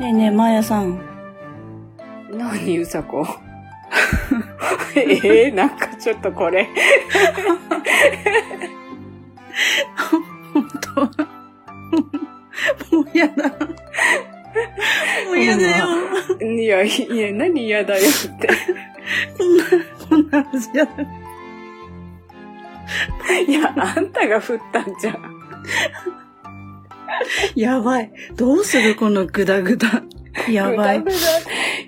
ねえねえ、まやさん。なに、ゆさこ。なんかちょっとこれ本当もうやだもうやだよ、うん、いや何やだよってこんな話やだいや、あんたが振ったんじゃんやばい、どうするこのグダグダ、やばい。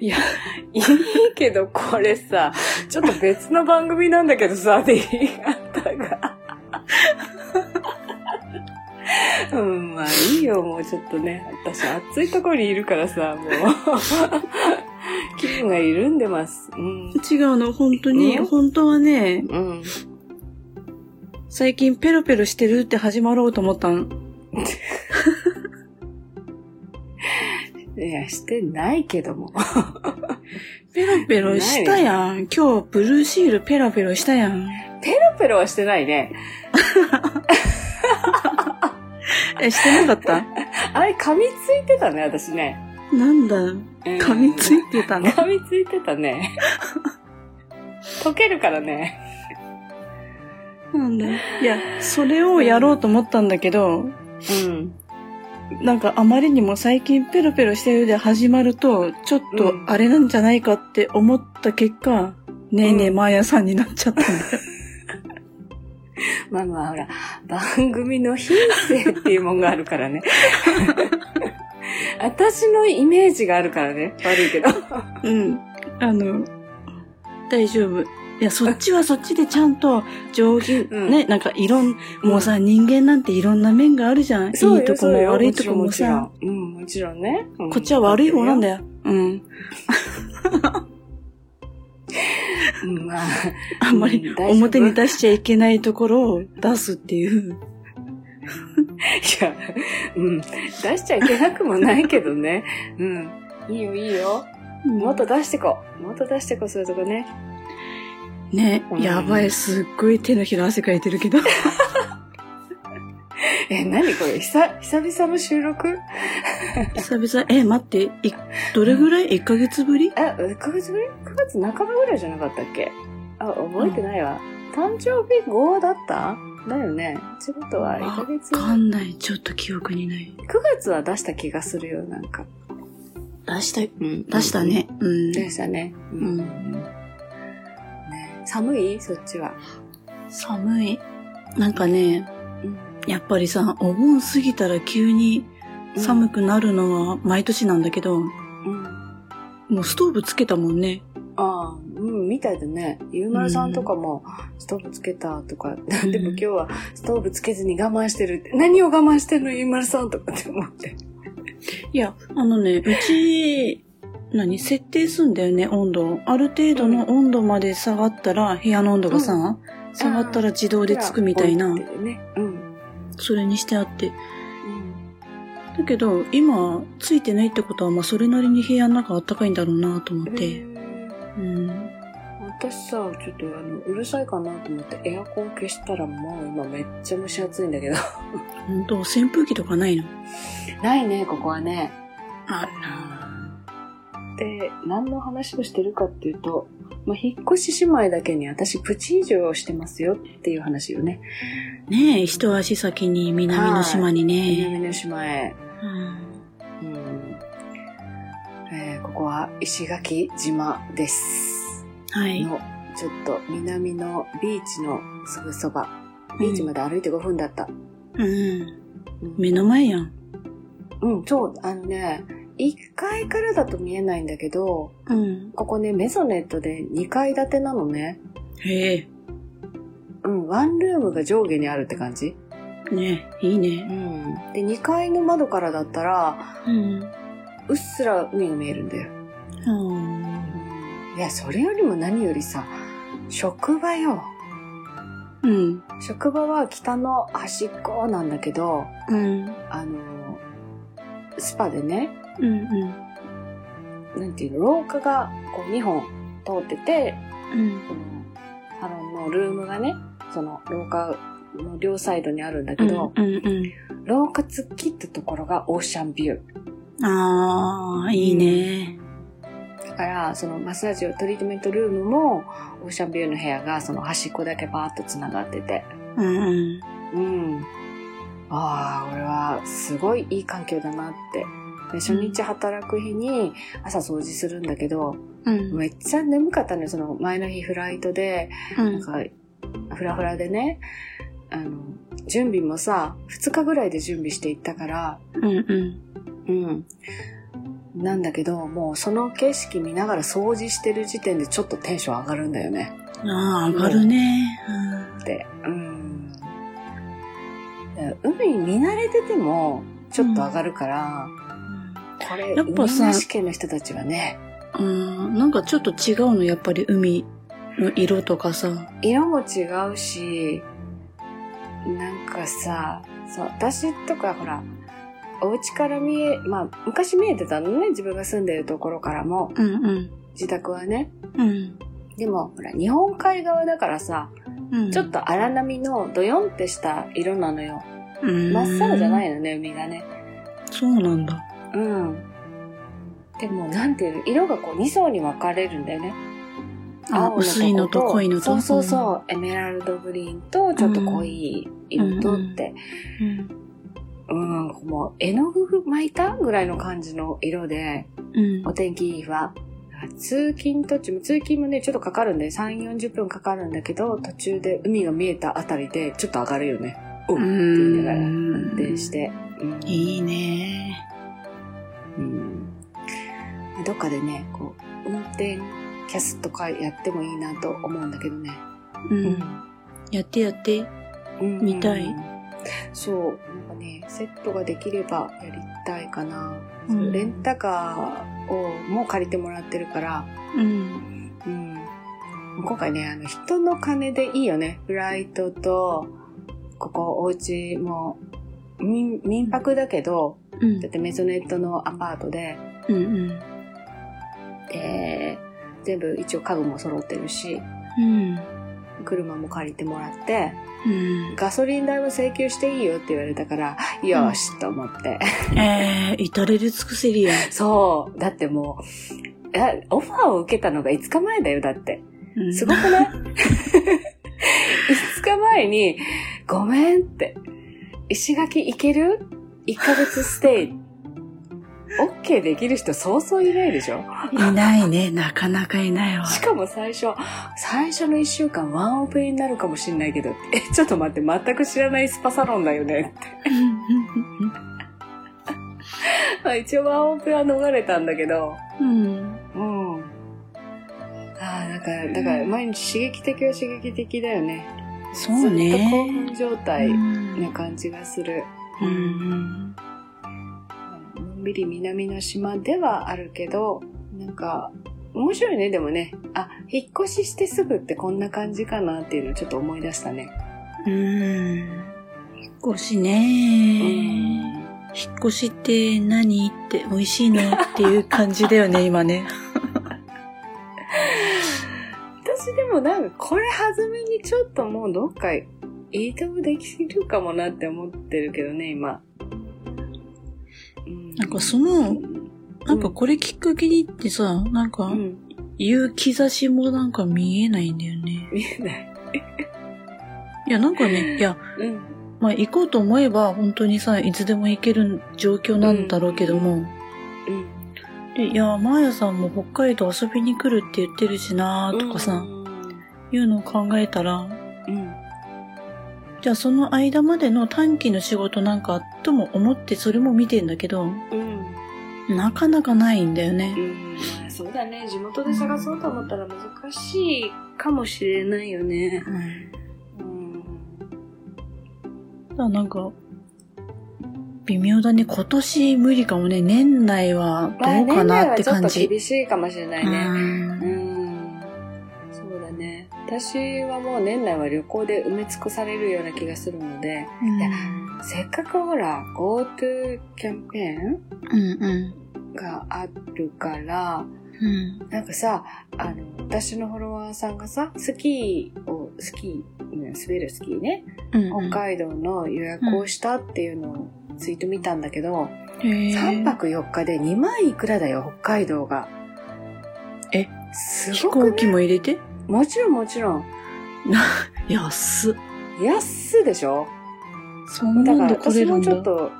いや、いいけど、これさ、ちょっと別の番組なんだけどさ、でいいあんたが。うん、まあいいよ、もうちょっとね。私、暑いところにいるからさ、もう。気分が緩んでます。うん、違うの、本当に、本当はね、うん、最近ペロペロしてるって始まろうと思ったん。いや、してないけども。ペロペロしたやん。今日、ブルーシールペロペロしたやん。ペロペロはしてないね。え、してなかった？あれ、噛みついてたね、私ね。なんだ、噛みついてたね。噛みついてたね。溶けるからね。なんだ。いや、それをやろうと思ったんだけど、うん。なんかあまりにも最近ペロペロしてるで始まるとちょっとあれなんじゃないかって思った結果、うん、ねえねえマーヤさんになっちゃったんだよ。まあまあほら、番組の品性っていうもんがあるからね。私のイメージがあるからね、悪いけど。うん。大丈夫。いや、そっちはそっちでちゃんと上品、うん、ね、なんかもうさ、人間なんていろんな面があるじゃん。いいとこも悪いとこもさ。うん、もちろんね。うん、こっちは悪い方なんだよ。うん。まあ、あんまり表に出しちゃいけないところを出すっていう。いや、うん、出しちゃいけなくもないけどね。うん。いいよ、いいよ。もっと出してこ。もっと出してこ、そういうとこね。ね、やばい、すっごい手のひら汗かいてるけど。何これ、久々の収録久々、待って、どれぐらい ?1 ヶ月ぶり？あ、1ヶ月ぶり ?9 月半ばぐらいじゃなかったっけ？あ、覚えてないわ。誕生日後だっただよね。ってことは1ヶ月。わかんない。ちょっと記憶にない。9月は出した気がするよ、なんか。出したね。うん。出したね。うん。寒い？そっちは。寒い。なんかね、やっぱりさ、お盆過ぎたら急に寒くなるのは毎年なんだけど、もうストーブつけたもんね。ああ、うん、みたいだね。ゆうまるさんとかも、ストーブつけたとか、でも今日はストーブつけずに我慢してるって、何を我慢してるのゆうまるさんとかって思って。いや、うち、設定すんだよね、温度を。ある程度の温度まで下がったら、部屋の温度がさ、下がったら自動でつくみたいな。ね、うん。それにしてあって。だけど、今、ついてないってことは、まあ、それなりに部屋の中あったかいんだろうなと思って。うん。私さ、ちょっとうるさいかなと思って、エアコン消したら、もう今めっちゃ蒸し暑いんだけど。ほんと、扇風機とかないの？ないね、ここはね。あら。で、何の話をしてるかっていうと、まあ、引っ越し姉妹だけに私プチ移住をしてますよっていう話よね。ねえ、一足先に南の島にね。南の島へ。うん。ここは石垣島です。はい。の、ちょっと南のビーチのすぐそば。ビーチまで歩いて5分だった。目の前やん。うん、そう、1階からだと見えないんだけど、ここね、メゾネットで2階建てなのね。へえ。うん、ワンルームが上下にあるって感じ。ね、いいね。うん。で、2階の窓からだったら、うっすら海が見えるんだよ。いや、それよりも何よりさ、職場よ。うん。職場は北の端っこなんだけど、スパでね、なんていうの、廊下がこう2本通ってて、サロンのルームがね、その廊下の両サイドにあるんだけど、廊下突っ切ったところがオーシャンビュー。ああ、いいね。だからそのマッサージをトリートメントルームもオーシャンビューの部屋がその端っこだけバーッとつながってて、うんうん、ああ、俺はすごいいい環境だなって。で初日働く日に朝掃除するんだけど、うん、めっちゃ眠かったのよ。その前の日フライトで、うん、なんかフラフラでね、準備もさ2日ぐらいで準備していったから、うんうんうん、なんだけどもうその景色見ながら掃除してる時点でちょっとテンション上がるんだよね。ああ、上がるね。で、うん、海見慣れててもちょっと上がるから、これやっぱさ海なし県の人たちはね、なんかちょっと違うのやっぱり海の色とかさ、色も違うし。なんかさ、そう、私とかほらお家からまあ昔見えてたのね、自分が住んでるところからも、うんうん、自宅はね、うん、でもほら日本海側だからさ、うん、ちょっと荒波のドヨンってした色なのよ。真っ青じゃないのね、海がね。そうなんだ。うん。でもなんていうの、色がこう2層に分かれるんだよね。薄いのと濃いのと、そうそうそう、エメラルドグリーンとちょっと濃い色とって、もう絵の具巻いたぐらいの感じの色で、うん、お天気いいわ。通勤もねちょっとかかるんで 3,40 分かかるんだけど、途中で海が見えたあたりでちょっと上がるよね。うんって言いながら運転して、うん、いいね。うん。どっかでねこう運転キャスとかやってもいいなと思うんだけどね。うん。うん、やって、うん、見たい。そう、なんかね、セットができればやりたいかな。うん、レンタカーをもう借りてもらってるから。うん。うん、今回ね、人の金でいいよね。フライトとお家も民泊だけど、うん、だってメゾネットのアパートで。うんうん。で。全部一応家具も揃ってるし、うん、車も借りてもらって、うん、ガソリン代も請求していいよって言われたから、うん、よしと思って至れり尽くせりや。そうだって、もうオファーを受けたのが5日前だよ。だって、うん、すごくない5日前にごめんって、石垣行ける1ヶ月ステイOK できる人そうそういないでしょ。いないね、なかなかいないわ。しかも最初の1週間ワンオペになるかもしんないけど、ちょっと待って、全く知らないスパサロンだよねってまあ一応ワンオペは逃れたんだけど、うんうん、だから毎日刺激的だよね。そうね、ずっと興奮状態な感じがする。うん、うんのんびり南の島ではあるけど、なんか面白いね。でもね、あ、引っ越ししてすぐってこんな感じかなっていうのをちょっと思い出したね。引っ越しね、引っ越しって何って美味しいねっていう感じだよね今ね私でもなんかこれ弾みにちょっともうどっか移動できるかもなって思ってるけどね今。なんかなんかこれきっかけにってさ、なんか、言う兆しもなんか見えないんだよね。見えないいや、なんかね、うん、まあ行こうと思えば本当にさ、いつでも行ける状況なんだろうけども、で、いや、マーヤさんも北海道遊びに来るって言ってるしなーとかさ、いうのを考えたら、じゃあその間までの短期の仕事なんかとも思ってそれも見てんだけど、なかなかないんだよね。そうだね、地元で探そうと思ったら難しいかもしれないよね。ただなんか微妙だね、今年無理かもね。年内はどうかなって感じ。まあ、年内はちょっと厳しいかもしれないね。私はもう年内は旅行で埋め尽くされるような気がするので、いや、せっかくほら GoTo キャンペーンがあるから、なんかさ、私のフォロワーさんがさ、滑るスキーね、北海道の予約をしたっていうのをツイート見たんだけど、3泊4日で2万いくらだよ、北海道が。え、すごく、ね、飛行機も入れて？もちろんもちろん。安っ。安でしょ？そんなんで来れるんだ。だから私もちょっと、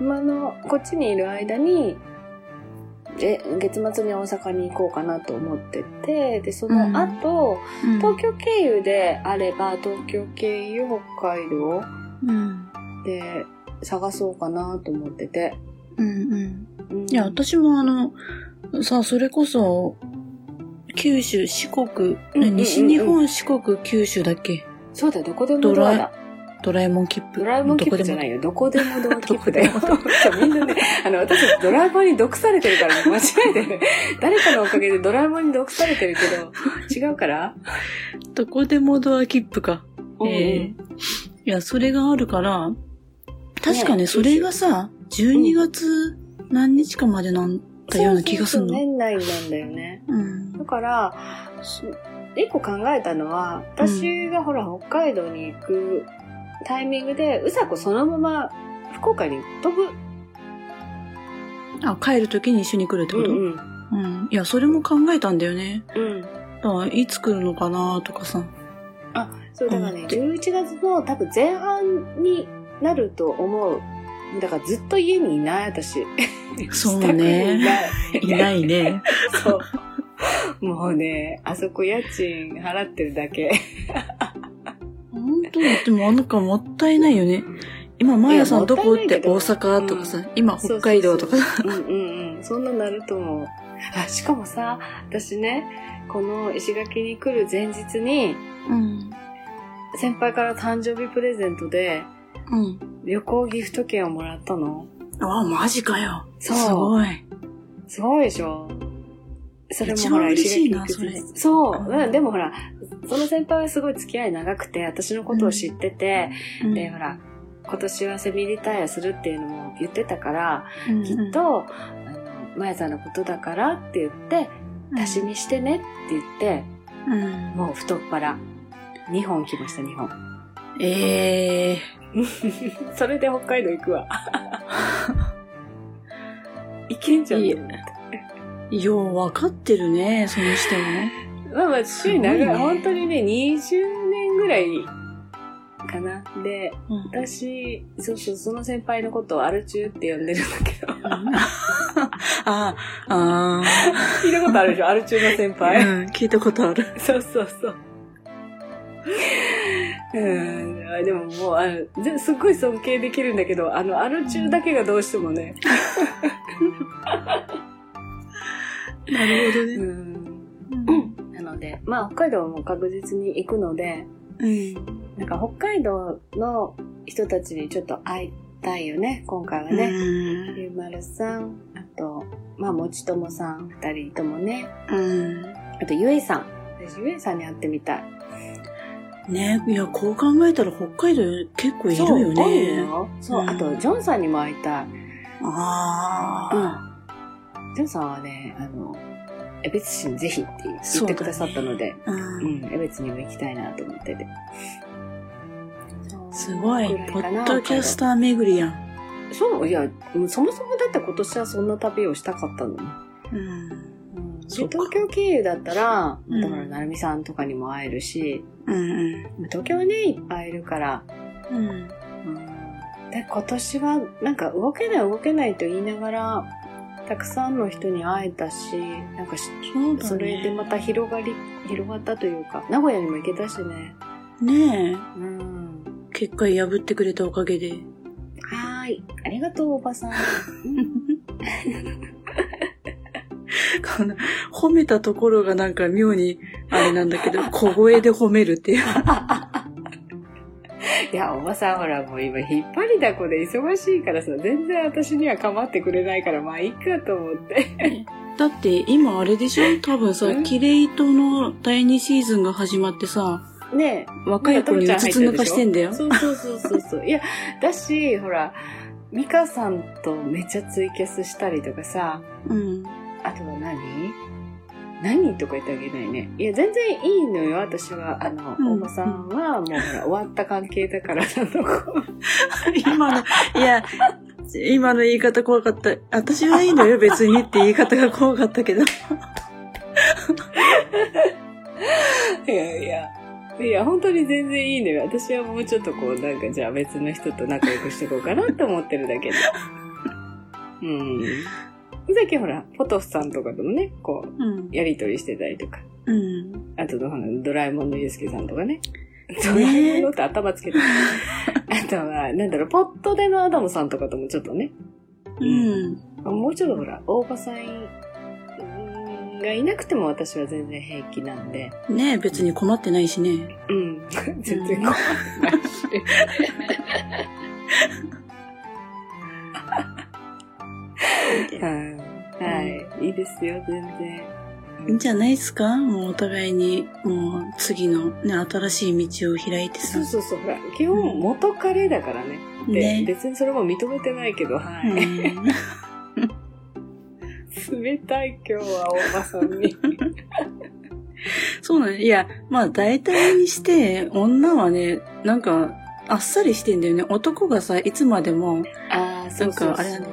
今のこっちにいる間に、月末に大阪に行こうかなと思ってて、でその後、東京経由であれば東京経由北海道で探そうかなと思ってて、いや私もさあそれこそ九州四国、西日本四国九州だっけ、そうだ、どこでもドアだ、ドラえもん切符。ドラえもん切符じゃないよ。どこでもドア切符だよ。みんなね、私ドラえもんに毒されてるから、間違えてね。誰かのおかげでドラえもんに毒されてるけど、違うからどこでもドア切符か。いや、それがあるから、確かね、それがさ、12月何日かまでなんだような気がするの。そうそうそう、年内なんだよね。だから、一個考えたのは、私がほら、北海道に行く、タイミングでうさこそのまま福岡に飛ぶ、あ、帰るときに一緒に来るってこと、いやそれも考えたんだよね、だからいつ来るのかなとかさ、あ、そうだからね、11月の多分前半になると思う。だからずっと家にいない私。そうね。いないね。そう。もうね、あそこ家賃払ってるだけ。どうやってももったいないよね。今マヤさんどこって大阪とかさ、今北海道とかさ、そんななると思う。あ、しかもさ、私ね、この石垣に来る前日に、先輩から誕生日プレゼントで、旅行ギフト券をもらったの。あ、マジかよ。そう。すごい。すごいでしょ。それもほら一番嬉しいな、それ。そう。でもほら、その先輩はすごい付き合い長くて、私のことを知ってて、で、ほら、今年はセミリタイアするっていうのも言ってたから、きっと、まやさんのことだからって言って、足しにしてねって言って、もう太っ腹。2本来ました、2本。ええー。それで北海道行くわ。行けんじゃん。いいよね。よう分かってるね、その人もね。まあまあ、すごい長い、ね、本当にね、20年ぐらいかな。で、私、そうそう、その先輩のことをアルチューって呼んでるんだけど。聞いたことあるでしょ、アルチューの先輩。聞いたことある。そうそうそう。でももう、すっごい尊敬できるんだけど、アルチューだけがどうしてもね。なるほどね。なので、まあ北海道も確実に行くので、なんか北海道の人たちにちょっと会いたいよね、今回はね。ゆうまるさん、あと、まあもちともさん、二人ともね。あと、ゆえさん。私、ゆえさんに会ってみたい。ね、いや、こう考えたら北海道結構いるよね。そう、多いよ。そう、あと、ジョンさんにも会いたい。ジョンさんはね、江別市にぜひって言ってくださったので、江別にも行きたいなと思ってて。すごい、ポッドキャスター巡りやん。そう、いや、そもそもだって今年はそんな旅をしたかったの。東京経由だったら、だからなるみさんとかにも会えるし、東京はね、いっぱいいるから、で、今年はなんか動けないと言いながら、たくさんの人に会えたし、なんか ね、それでまた広がったというか、名古屋にも行けたしね。ねえ。結界破ってくれたおかげで。はーい。ありがとう、おばさん。この褒めたところがなんか妙に、あれなんだけど、小声で褒めるっていう。いや、おばさんほら、もう今、引っ張りだこで忙しいからさ、全然私には構ってくれないから、まあ、いいかと思って。だって、今あれでしょ？多分さ、キレイ島の第2シーズンが始まってさ、ねえ、若い子にうつつ抜かしてんだよ。そう。いや、だし、ほら、ミカさんとめちゃツイキャスしたりとかさ、あとは何とか言ってあげないね。いや、全然いいのよ、私は。おばさんは、もうほら、終わった関係だから、今の、いや、今の言い方怖かった。私はいいのよ、別にって言い方が怖かったけど。いやいや。いや、本当に全然いいのよ。私はもうちょっとこう、なんかじゃあ別の人と仲良くしていこうかなって思ってるだけで。うん。最近ほら、ポトフさんとかともね、こう、やりとりしてたりとか。うん。あとドラえもんのゆうすけさんとかね。ドラえもんって頭つけて。あとは、なんだろう、ポットでのアダムさんとかともちょっとね。うん。もうちょっとほら、大場さん、がいなくても私は全然平気なんで。ねえ、別に困ってないしね。うん。全然困ってないし。はい。いいですよ、全然。いいんじゃないですか？もうお互いに、もう次のね、新しい道を開いてさ。そうそうそう。ほら、基本元彼だからね。うん、ね。別にそれも認めてないけど、はい。うん冷たい今日はおばさんにそうなん、ね、いやまあ大体にして女はねなんかあっさりしてんだよね。男がさいつまでもなんかあれだね。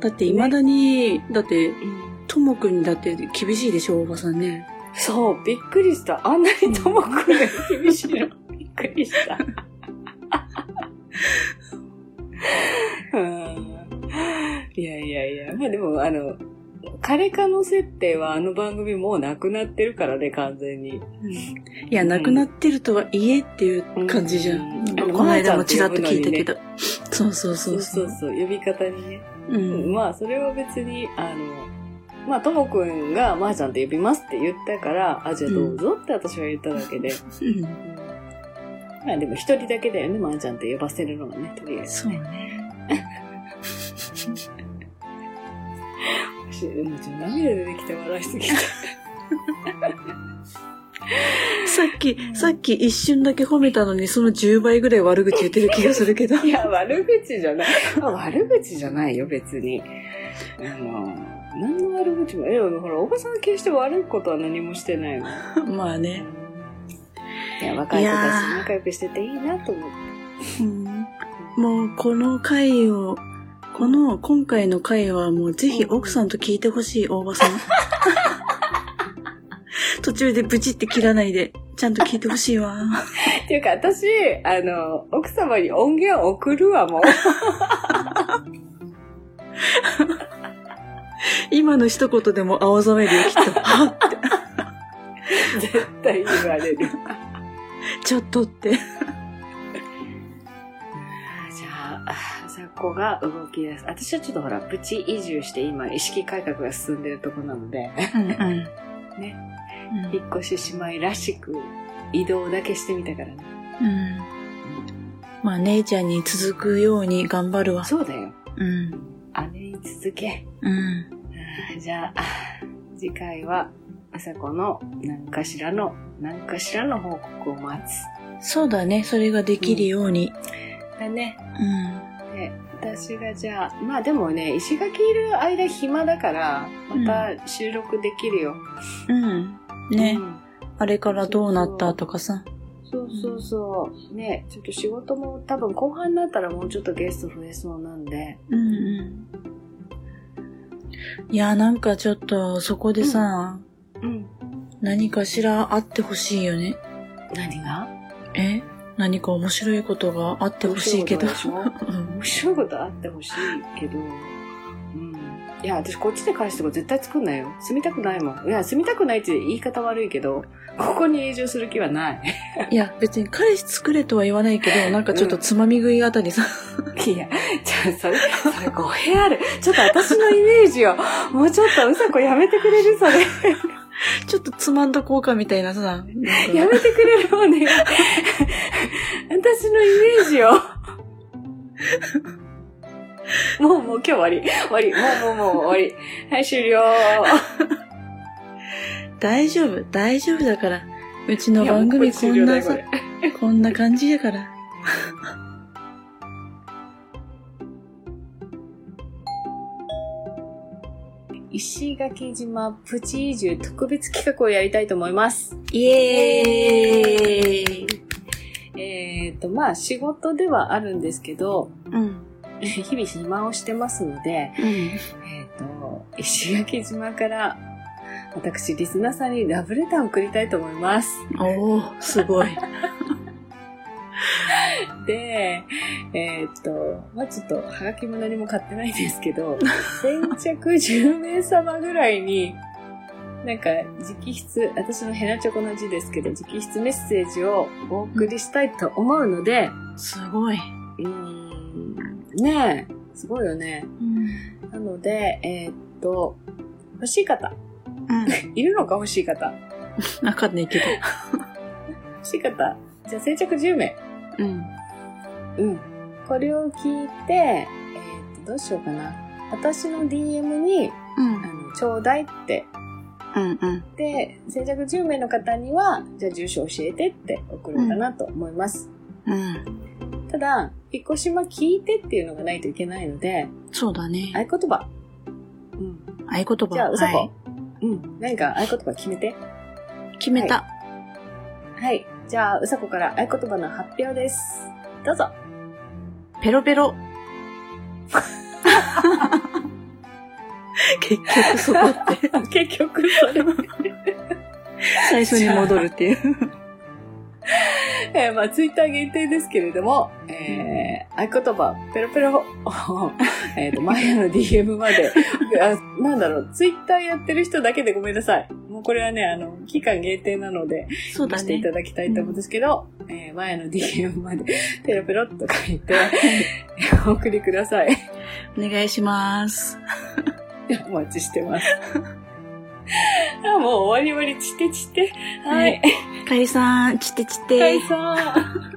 だって未だに、ね、だってともくんだって厳しいでしょおばさんね。そうびっくりした。あんなにともくんが厳しいのびっくりしたいやいやいやまあでも彼化の設定はあの番組もうなくなってるからね完全に、うん、いやなくなってるとはいえっていう感じじゃん、うん、この間もちらっと聞いたけど、ね、そう呼び方にね、うん、まあそれは別にまあともくんがまーちゃんって呼びますって言ったからあじゃあどうぞって私は言っただけで、うんうん、まあでも一人だけだよねまーちゃんって呼ばせるのはねとりあえず、ね、そうねもうちょっと涙出てきて笑いすぎたさっき一瞬だけ褒めたのにその10倍ぐらい悪口言ってる気がするけどいや悪口じゃないよ別に何の悪口もほらおばさんは決して悪いことは何もしてないのまあねいや若い子たち仲良くしてていいなと思って、うん、もう今回の回はもうぜひ奥さんと聞いてほしい、大場さん。途中でブチって切らないで、ちゃんと聞いてほしいわ。っていうか私、奥様に音源送るわ、もう。今の一言でも青ざめるよ、きっと。絶対言われる。ちょっとって。子が動き出す。私はちょっとほらプチ移住して今意識改革が進んでるとこなので、うんうんねうん、引っ越ししまいらしく移動だけしてみたからね、うんうん、まあ姉ちゃんに続くように頑張るわ。そうだよ、うん、姉に続け、うん、じゃあ次回はあさこの何かしらの報告を待つ。そうだね、それができるように、うん、だね、うん私がじゃあまあでもね石垣いる間暇だからまた収録できるよ、うん、うん、ね、うん、あれからどうなったとかさそうねちょっと仕事も多分後半になったらもうちょっとゲスト増えそうなんでうんうんいやなんかちょっとそこでさ、うんうん、何かしらあってほしいよね。何が？何か面白いことがあってほしいけど面白いことあってほしいけど、うん、いや私こっちで返しても絶対作んないよ。住みたくないもん。いや住みたくないって言い方悪いけどここに永住する気はないいや別に彼氏作れとは言わないけどなんかちょっとつまみ食いあたりさ、うん、いやじゃあそれ語弊ある。ちょっと私のイメージをもうちょっとうさこやめてくれるそれちょっとつまんどこうかみたいなさ。やめてくれるわね。私のイメージを。もう今日終わり。もう終わり。はい、終了。大丈夫だから。うちの番組こんなさ、こんな感じだから。石垣島プチ移住特別企画をやりたいと思います。イエーイ。まあ仕事ではあるんですけど、うん、日々暇をしてますので、うん、石垣島から私リスナーさんにラブレターを送りたいと思います。おー、すごい。で、ちょっとハガキも何も買ってないですけど、先着10名様ぐらいになんか直筆、私のヘナチョコの字ですけど、直筆メッセージをお送りしたいと思うので、すごい。ねえ、すごいよね。うん、なので、欲しい方、うん、いるのか欲しい方。わかんないけど。欲しい方、じゃあ先着10名。うん。うん。これを聞いて、どうしようかな。私の DM に、うん、ちょうだいって。うんうん、で、先着10名の方には、じゃあ住所教えてって送るかなと思います。うん、ただ、引っ越しも聞いてっていうのがないといけないので、そうだね。合言葉。うん。合言葉。じゃあ、うさこ。うん。何か合言葉決めて。決めた。はい。はい、じゃあ、うさこから合言葉の発表です。どうぞ。ペロペロ。結局そこって結局それ最初に戻るっていうまあツイッター限定ですけれども、合言葉ペロペロをマヤの DM までなんだろう、ツイッターやってる人だけでごめんなさい。もうこれはね、期間限定なのでそうだね、していただきたいと思うんですけど、マヤの DM までペロペロっと書いてお送りください。お願いします。お待ちしてます。あ、もう終わり終わり、ちてちて。はい。かりさん、ちてちて。かりさん。